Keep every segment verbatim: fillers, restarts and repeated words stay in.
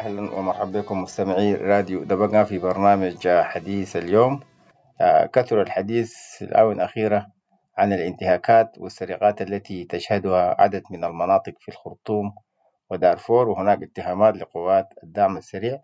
أهلا ومرحبا بكم مستمعي راديو دبنقا في برنامج حديث اليوم. كثر الحديث في الآونة الأخيرة عن الانتهاكات والسرقات التي تشهدها عدد من المناطق في الخرطوم ودارفور، وهناك اتهامات لقوات الدعم السريع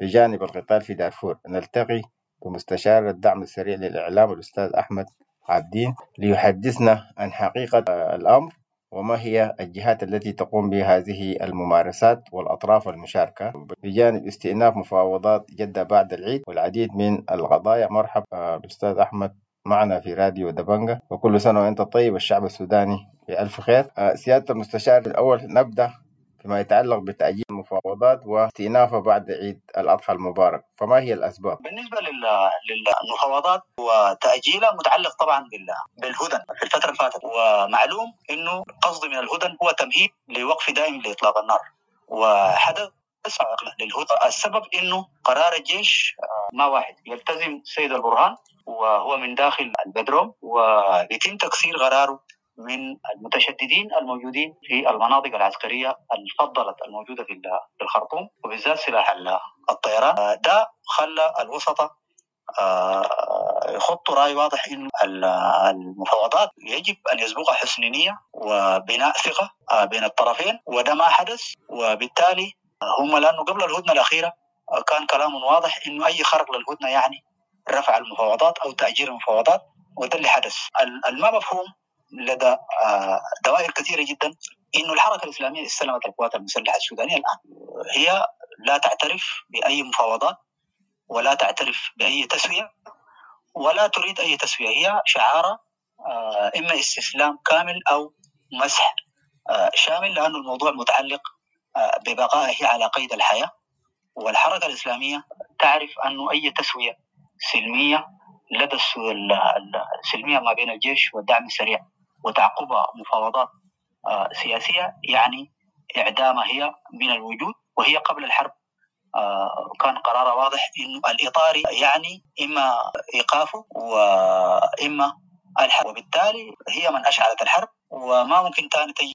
بجانب القتال في دارفور. نلتقي بمستشار الدعم السريع للإعلام الأستاذ أحمد عابدين ليحدثنا عن حقيقة الأمر وما هي الجهات التي تقوم بهذه الممارسات والأطراف المشاركة، بجانب استئناف مفاوضات جدة بعد العيد والعديد من القضايا. مرحبا بالأستاذ أحمد معنا في راديو دبنقا، وكل سنة وأنت طيب، الشعب السوداني بألف خير. سيادة المستشار، الأول نبدأ فيما يتعلق بتأجيل المفاوضات واستئنافها بعد عيد الأضحى المبارك، فما هي الأسباب؟ بالنسبة للمفاوضات وتأجيلها متعلق طبعا بالهدن في الفترة اللي فاتت، ومعلوم أنه قصد من الهدن هو تمهيد لوقف دائم لإطلاق النار، وحدث للهدن. السبب أنه قرار الجيش ما واحد، يلتزم سيد البرهان وهو من داخل البدروم، ويتم تكسير قراره من المتشددين الموجودين في المناطق العسكرية المفضلة الموجودة في الخرطوم، وبالذات سلاح الطيران. ده خلى الوسطى يخطوا رأي واضح إن المفاوضات يجب أن يسبقها حسن نية وبناء ثقة بين الطرفين، وده ما حدث. وبالتالي هم، لأنه قبل الهدنة الأخيرة كان كلام واضح إنه أي خرق للهدنة يعني رفع المفاوضات أو تأجيل المفاوضات، وده اللي حدث. الما مفهوم لدى دوائر كثيرة جدا إنه الحركة الإسلامية استلمت القوات المسلحة السودانية الآن، هي لا تعترف بأي مفاوضات ولا تعترف بأي تسوية ولا تريد أي تسوية. هي شعارها إما استسلام كامل أو مسح شامل، لأن الموضوع متعلق ببقائه على قيد الحياة. والحركة الإسلامية تعرف أنه أي تسوية سلمية لدى السلمية ما بين الجيش والدعم السريع وتعقبها مفاوضات سياسية يعني إعدامها هي من الوجود. وهي قبل الحرب كان قرارها واضح إنه الإطاري يعني إما إيقافه وإما الحرب، وبالتالي هي من أشعلت الحرب، وما ممكن تنتج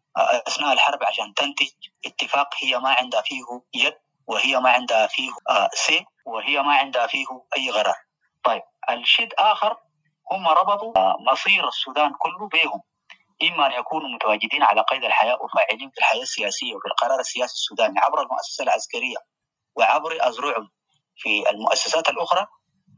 أثناء الحرب عشان تنتج اتفاق هي ما عندها فيه يد، وهي ما عندها فيه سي، وهي ما عندها فيه أي قرار. طيب، الشيء آخر، هم ربطوا مصير السودان كله بهم، إما أن يكونوا متواجدين على قيد الحياة وفاعلين في الحياة السياسية وفي القرار السياسي السوداني عبر المؤسسة العسكرية وعبر أزرعهم في المؤسسات الأخرى،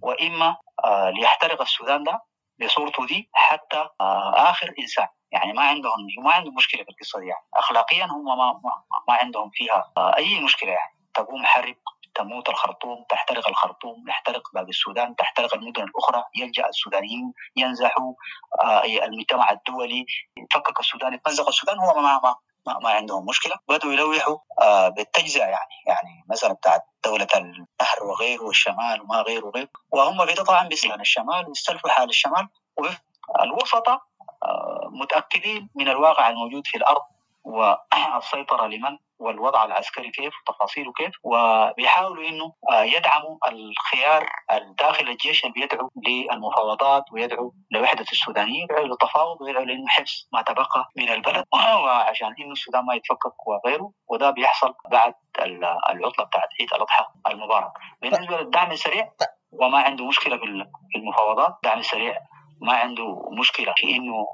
وإما آه ليحترق السودان ده بصورته دي حتى آه آخر إنسان. يعني ما عندهم ما عندهم مشكلة في القصة دي، يعني أخلاقيا هم ما, ما, ما عندهم فيها آه أي مشكلة. يعني تقوم حرب، تموت الخرطوم، تحترق الخرطوم، يحترق باقي السودان، تحترق المدن الأخرى، يلجأ السودانيين، ينزحوا آه المجتمع الدولي، يتفكك السودان، يتمزق السودان، هو ما ما ما, ما عندهم مشكلة. بدوا يلوحوا آه بالتجزئة، يعني يعني مثلا بتاعت دولة النهر وغيره والشمال وما غيره وغيره، وهم كده طبعا بيسلوا الشمال ويستلفوا حال الشمال. والوسطى آه متأكدين من الواقع الموجود في الأرض والسيطرة لمن والوضع العسكري كيف وتفاصيله كيف، وبيحاولوا إنه يدعموا الخيار الداخل الجيش اللي بيدعو للمفاوضات ويدعو لوحدة السودانيين، ويدعو للتفاوض، ويدعو لإنه حفظ ما تبقى من البلد وعشان إنه السودان ما يتفكك وغيره. وده بيحصل بعد العطلة بتاعت عيد الأضحى المبارك. بالنسبة للدعم السريع، وما عنده مشكلة في المفاوضات، الدعم السريع ما عنده مشكلة في إنه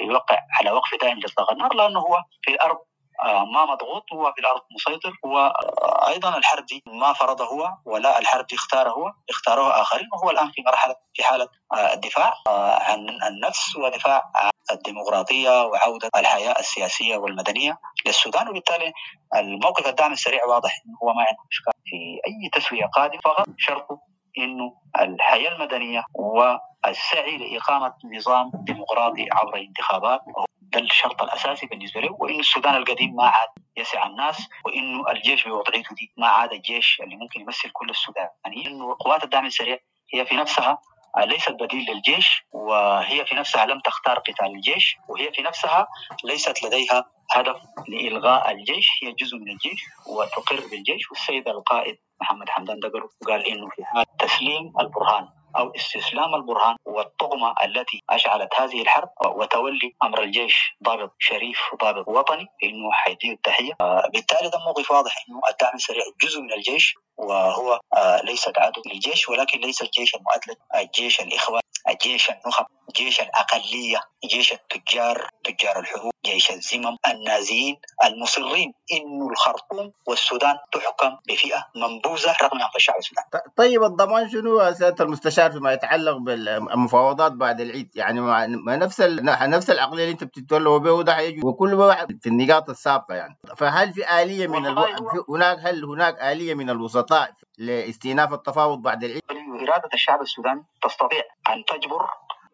يوقع على وقف دائم لإطلاق النار، لأنه هو في الأرض ما مضغوط، هو في الأرض مسيطر. وأيضا الحرب دي ما فرضه هو، ولا الحرب دي اختاره هو، اختاروها آخرين، وهو الآن في مرحلة في حالة الدفاع عن النفس ودفاع عن الديمقراطية وعودة الحياة السياسية والمدنية للسودان. وبالتالي الموقف الدعم السريع واضح، هو ما عنده مشكلة في أي تسوية قادمة، فقط شرطه إنه الحياة المدنية والسعي لإقامة نظام ديمقراطي عبر انتخابات، ده الشرط الأساسي بالنسبة له. وإن السودان القديم ما عاد يسع الناس، وإنه الجيش بوضعيته دي ما عاد الجيش اللي ممكن يمثل كل السودان، يعني إنه قوات الدعم السريع هي في نفسها ليست بديل للجيش، وهي في نفسها لم تختار قتال الجيش، وهي في نفسها ليست لديها هدف لإلغاء الجيش، هي جزء من الجيش وتقر بالجيش. والسيد القائد محمد حمدان دقلو قال إنه في حال تسليم البرهان أو استسلام البرهان والطغمة التي أشعلت هذه الحرب وتولي أمر الجيش ضابط شريف وضابط وطني إنه حيدين التحية. بالتالي ده موقف واضح إنه الدعم السريع جزء من الجيش، وهو ليست عدو للجيش، ولكن ليس الجيش المؤتلف، الجيش الإخوان، الجيش النخب، جيش الأقلية، جيش التجار، تجار الحروب، جيش الزمم، النازيين المصرين إنه الخرطوم والسودان تحكم بفئة منبوذة رغم أنف الشعب السوداني. طيب الضمان شنو سيادة المستشار فيما يتعلق بالمفاوضات بعد العيد؟ يعني ما نفس نفس العقلية اللي أنت بتتولوا به ده هيجي وكل واحد في النقاط السابقة يعني. فهل في آلية من الو... هناك هل هناك آلية من الوسطاء لاستئناف التفاوض بعد العيد؟ إرادة الشعب السوداني تستطيع أن تجبر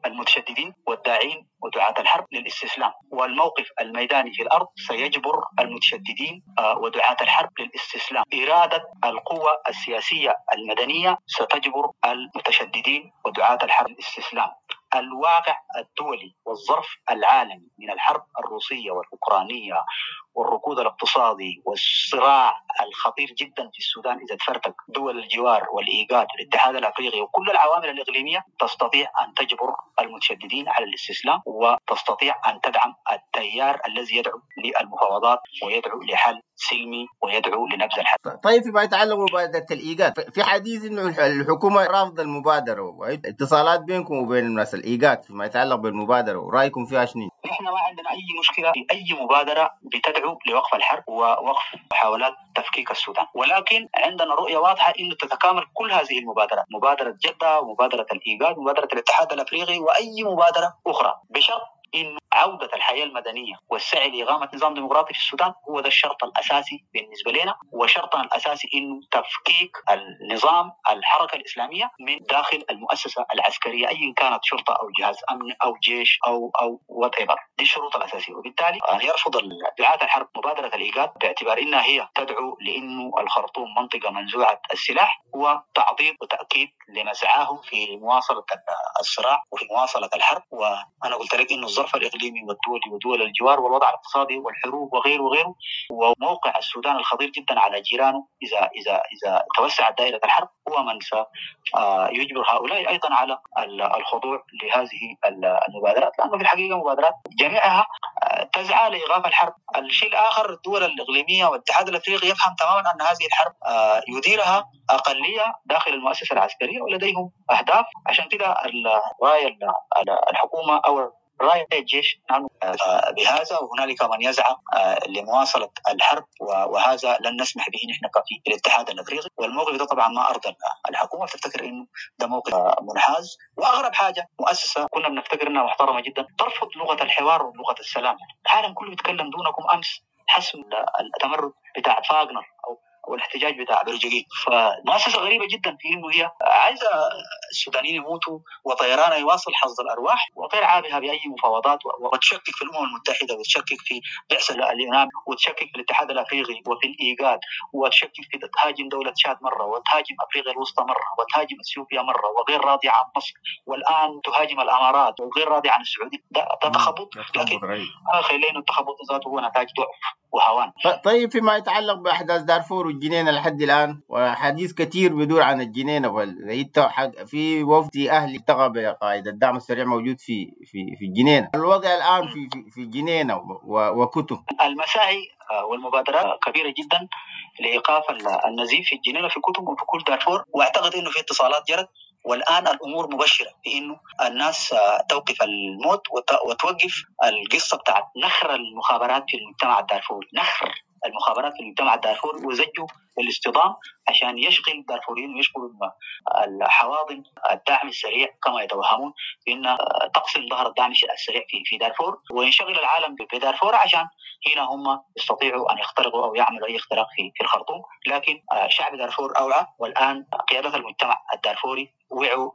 المتشددين والداعين ودعاة الحرب للاستسلام، والموقف الميداني في الأرض سيجبر المتشددين ودعاة الحرب للاستسلام. إرادة القوى السياسية المدنية ستجبر المتشددين ودعاة الحرب للاستسلام. الواقع الدولي والظرف العالمي من الحرب الروسية والأوكرانية والركود الاقتصادي والصراع الخطير جدا في السودان إذا تفرتك دول الجوار والإيجاد والاتحاد الأفريقي وكل العوامل الإقليمية تستطيع أن تجبر المتشددين على الاستسلام، وتستطيع أن تدعم التيار الذي يدعو للمفاوضات ويدعو لحل سلمي ويدعو لنبذ الحرب. طيب فيما يتعلق بمبادرة الإيجاد، في حديث إنه الحكومة رافضة المبادرة، واتصالات بينكم وبين الناس الإيجاد فيما يتعلق بالمبادرة رأيكم فيها شنو؟ نحن ما عندنا أي مشكلة في أي مبادرة بتدعو لوقف الحرب ووقف محاولات تفكيك السودان، ولكن عندنا رؤية واضحة إنه تتكامل كل هذه المبادرات، مبادرة جدة ومبادرة الإيجاد ومبادرة الاتحاد الأفريقي وأي مبادرة أخرى، بشرط إن عودة الحياة المدنية والسعي لإقامة نظام ديمقراطي في السودان هو ده الشرط الأساسي بالنسبة لنا، وشرطنا الأساسي إنه تفكيك النظام الحركة الإسلامية من داخل المؤسسة العسكرية أي كانت، شرطة أو جهاز أمن أو جيش أو أو whatever، دي الشروط الأساسية. وبالتالي يرفض دعاة الحرب مبادرة الإيجاد باعتبار إنها هي تدعو لإنه الخرطوم منطقة منزوعة السلاح، وتعضيد وتأكيد لمسعاهم في مواصلة الصراع وفي مواصلة الحرب. وأنا قلت لك إنه الظرف الإقليمي والدولي ودول الجوار والوضع الاقتصادي والحروب وغيره وغيره، وموقع السودان الخطير جدا على جيرانه إذا إذا إذا توسعت دائرة الحرب، هو من سيجبر هؤلاء أيضا على الخضوع لهذه المبادرات، لأنه في الحقيقة مبادرات جميعها تسعى لإيقاف الحرب. الشيء الآخر، الدول الإقليمية والاتحاد الأفريقي يفهم تماما أن هذه الحرب يديرها أقلية داخل المؤسسة العسكرية ولديهم أهداف، عشان كده الراية الحكومة أو رأي الجيش نحن بهذا، وهنالك من يزعم لمواصلة الحرب وهذا لن نسمح به نحن كفي الاتحاد الأفريقي. والموقف ده طبعا ما أرضى الحكومة، تفتكر إنه ده موقف منحاز. وأغرب حاجة، مؤسسة كنا بنفتكر إنها محترمة جدا ترفض لغة الحوار ولغة السلام. العالم كله يتكلم دونكم. أمس حسم التمرد بتاع فاغنر أو والاحتجاج بتاع برجيق، فمؤسسة غريبة جدا في إنه هي عايزة السودانيين يموتوا وطيرانه يواصل حصد الأرواح، وغير عابها بأي مفاوضات، وتشكك في الأمم المتحدة وتشكك في بعثة الأمم وتشكك في الاتحاد الأفريقي وفي الإيجاد، وتشكك في تهاجم دولة تشاد مرة، وتهاجم أفريقيا الوسطى مرة، وتهاجم إثيوبيا مرة، وغير راضية عن مصر، والآن تهاجم الإمارات وغير راضية عن السعودية. ده تخبط، لكن خلينا التخبط ذاته هو نتاج ضعف وهوان. طيب فيما يتعلق بأحداث دارفور الجنينة لحد الآن، وحديث كثير بدور عن الجنينة، في وفد أهل التقى قائد الدعم السريع موجود في في في الجنينة. الوضع الآن في في, في الجنينة وكتب المساعي والمبادرات كبيرة جدا لإيقاف النزيف في الجنينة في كتب وفي كل دارفور، وأعتقد إنه في اتصالات جرت، والآن الأمور مبشرة بأنه الناس توقف الموت وتوقف القصة بتاعت نخر المخابرات في المجتمع الدارفوري، نخر المخابرات في المجتمع الدارفوري وزجوا الاصطدام عشان يشغل دارفوريين ويشغلوا الحواضن الدعم السريع كما يتوهمون إن تقسم ظهر الدعم السريع في في دارفور وينشغل العالم بدارفور، عشان هنا هم يستطيعوا أن يخترقوا أو يعملوا أي اختراق في في الخرطوم. لكن شعب دارفور أوعى، والآن قيادة المجتمع الدارفوري وعوا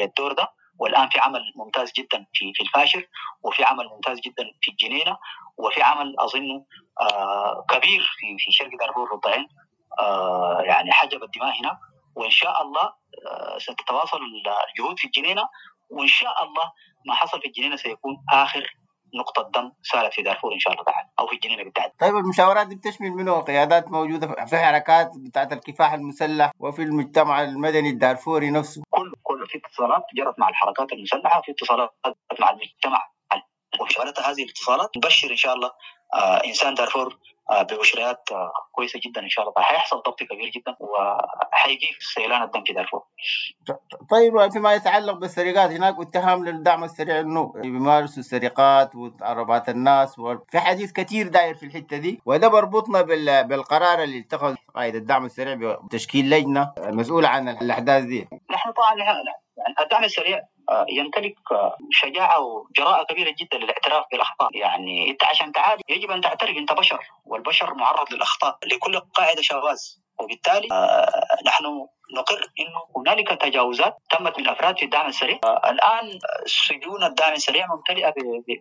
للدور ده، والآن في عمل ممتاز جدا في في الفاشر، وفي عمل ممتاز جدا في الجنينة، وفي عمل أظنه آه كبير في في شرق دارفور رضعين آه يعني حجب الدماء هنا. وإن شاء الله آه ستتواصل الجهود في الجنينة، وإن شاء الله ما حصل في الجنينة سيكون آخر نقطة دم سالت في دارفور إن شاء الله تعالى أو في الجنينة بالتحديد. طيب المشاورات دي بتشمل منو قيادات موجودة في حركات بتاعة الكفاح المسلح وفي المجتمع المدني الدارفوري نفسه؟ كله كله في اتصالات جرت مع الحركات المسلحة، في اتصالات مع المجتمع، وفي شغلات هذه الاتصالات نبشر إن شاء الله آه إنسان دارفور آه بمشريات آه كويسة جدا إن شاء الله. هيحصل ضبط كبير جدا وحيجيك سيلان الدم في دارفور. طيب فيما يتعلق بالسرقات هناك واتهام للدعم السريع إنه بيمارسوا السرقات وعربات الناس، وفي حديث كتير داير في الحتة دي، وده بربطنا بال... بالقرار اللي اتخذ قائد الدعم السريع بتشكيل لجنة مسؤولة عن الأحداث دي. نحن طبعا لهذا يعني الدعم السريع يمتلك شجاعة وجراءة كبيرة جدا للاعتراف بالأخطاء. يعني أنت عشان تعالج يجب أن تعترف أنت بشر، والبشر معرض للأخطاء، لكل قاعدة شواذ، وبالتالي نحن نقر أنه هنالك تجاوزات تمت من أفراد في الدعم السريع. الآن سجون الدعم السريع ممتلئة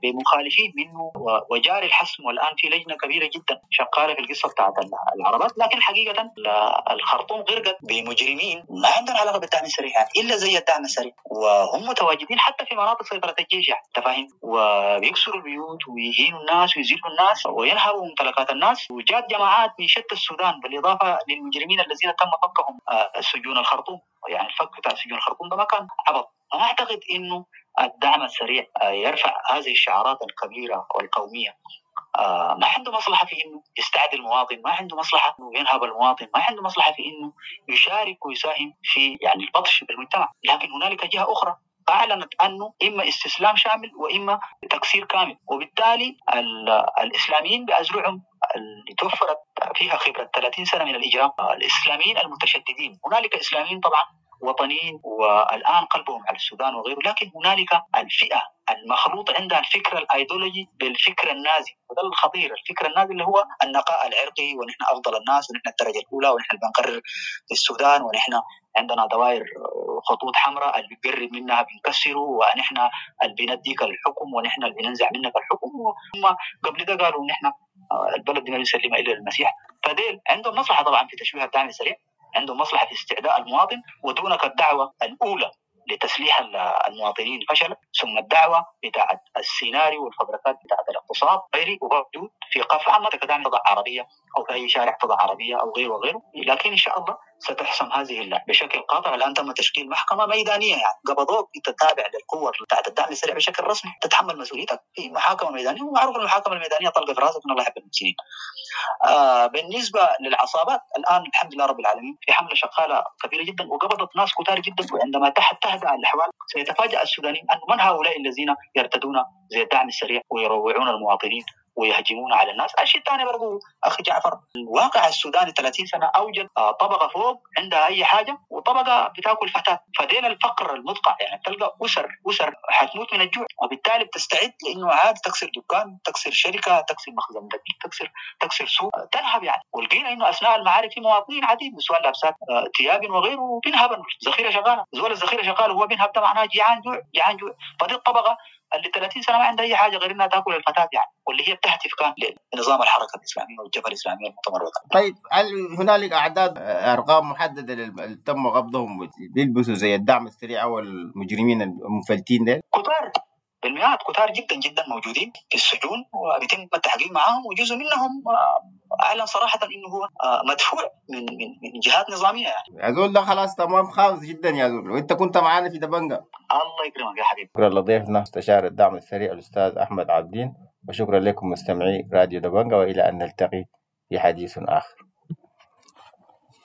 بمخالفين منه وجاري الحسم، والآن في لجنة كبيرة جدا شغالة في القصة بتاعت العربات. لكن حقيقة الخرطوم غرقت بمجرمين ما عندهم علاقة بالدعم السريع إلا زي الدعم السريع، وهم متواجدين حتى في مناطق سيطرة الجيش، يعني تفاهم، وبيكسروا البيوت ويهينوا الناس ويزيلوا الناس وينهبوا ممتلكات الناس. وجات جماعات من شتى السودان بالإضافة للمجرمين الذين تم فكهم سجون الخرطوم. يعني الفك بتاع سجون الخرطوم ده ما كان عبط. أنا أعتقد إنه الدعم السريع يرفع هذه الشعارات الكبيرة والقومية. ما عنده مصلحة في إنه يستعد المواطن، ما عنده مصلحة إنه ينهب المواطن، ما عنده مصلحة في إنه يشارك ويساهم في يعني البطش بالمجتمع. لكن هنالك جهة أخرى أعلنت أنه إما استسلام شامل وإما تكسير كامل، وبالتالي الإسلاميين بأزرعهم اللي توفرت فيها خبرة ثلاثين سنة من الإجرام، الإسلاميين المتشددين، هنالك إسلاميين طبعا وطنيين والآن قلبهم على السودان وغيره، لكن هنالك الفئة المخلوطة عندها الفكر الأيديولوجي بالفكر النازي، وده الخطير. الفكر النازي اللي هو النقاء العرقي، ونحن أفضل الناس، ونحن الدرجة الأولى، ونحن بنقرر في السودان، ونحن عندنا دوائر خطوط حمراء اللي بيقرب منها بنكسره، ونحن اللي بنديك الحكم، ونحن اللي بننزع منك الحكم. وهم قبل ده قالوا نحن البلد دي ما بنسلمها إلا للمسيح. فديل عندهم مصلحة طبعا في تشويه الدعم السريع، عندهم مصلحة في استعداء المواطن. ودونك الدعوة الأولى لتسليح المواطنين فشلت، ثم الدعوة بتاعت السيناريو والفبركات بتاعت الاقتصاد غيري وبردود في قفا عامة كدعم تضع عربية أو في أي شارع تضع عربية أو غيره وغيره. لكن إن شاء الله ستحسم هذه اللعبة بشكل قاطع. الآن تم تشكيل محكمة ميدانية، يعني قبضوك تتابع للقوة بتاعت الدعم السريع بشكل رسمي، تتحمل مسؤوليتك في محاكمة ميدانية، ومعروف المحاكمة الميدانية طلقة في راسك من الله يحب المسلمين. آه بالنسبة للعصابات الآن الحمد لله رب العالمين في حملة شغالة كبيرة جدا وقبضت ناس كتار جدا، وعندما تحت تهدأ الأحوال سيتفاجأ السودانيين أن من هؤلاء الذين يرتدون زي الدعم السريع ويروعون المواطنين ويهجمون على الناس. الشيء الثاني برضو أخي جعفر، الواقع السوداني ثلاثين سنة أوجد طبقة فوق عندها أي حاجة وطبقة بتاكل فتات، فديل الفقر المدقع. يعني تلقى أسر أسر حتموت من الجوع، وبالتالي بتستعد لأنه عاد تكسر دكان، تكسر شركة، تكسر مخزن دقيق، تكسر تكسر سوق، تنهب. يعني ولقينا إنه أثناء المعارك في مواطنين عديد بسؤال لابسات ثياب وغيره بينهبن، ذخيرة شغالة، زول الذخيرة شغالة، هو بينهب ده معناه جيعان جوع جيعان جوع. فدي الطبقة اللي ثلاثين سنة ما عندها أي حاجة غير إنها تأكل الفتات، يعني واللي هي تهتف كان لنظام الحركة الإسلامية والجبهة الإسلامية المؤتمر الوطني. طيب هل هنالك أعداد أرقام محددة اللي تم غضبهم بيلبسوا زي الدعم السريع والمجرمين المفلتين ده؟ كتار بالمئات، كتار جدا جدا موجودين في السجون وبيتم التحقيق معهم، وجزء منهم أعلن صراحة إنه هو مدفوع من من جهات نظامية. يعني يا زول ده خلاص تمام خالص جدا يا زول، وأنت كنت معانا في دبنقا. الله يكرمك يا حبيبي. شكرا لضيفنا مستشار الدعم السريع الأستاذ أحمد عابدين، وشكرا لكم مستمعي راديو دبنقا، وإلى أن نلتقي في حديث آخر.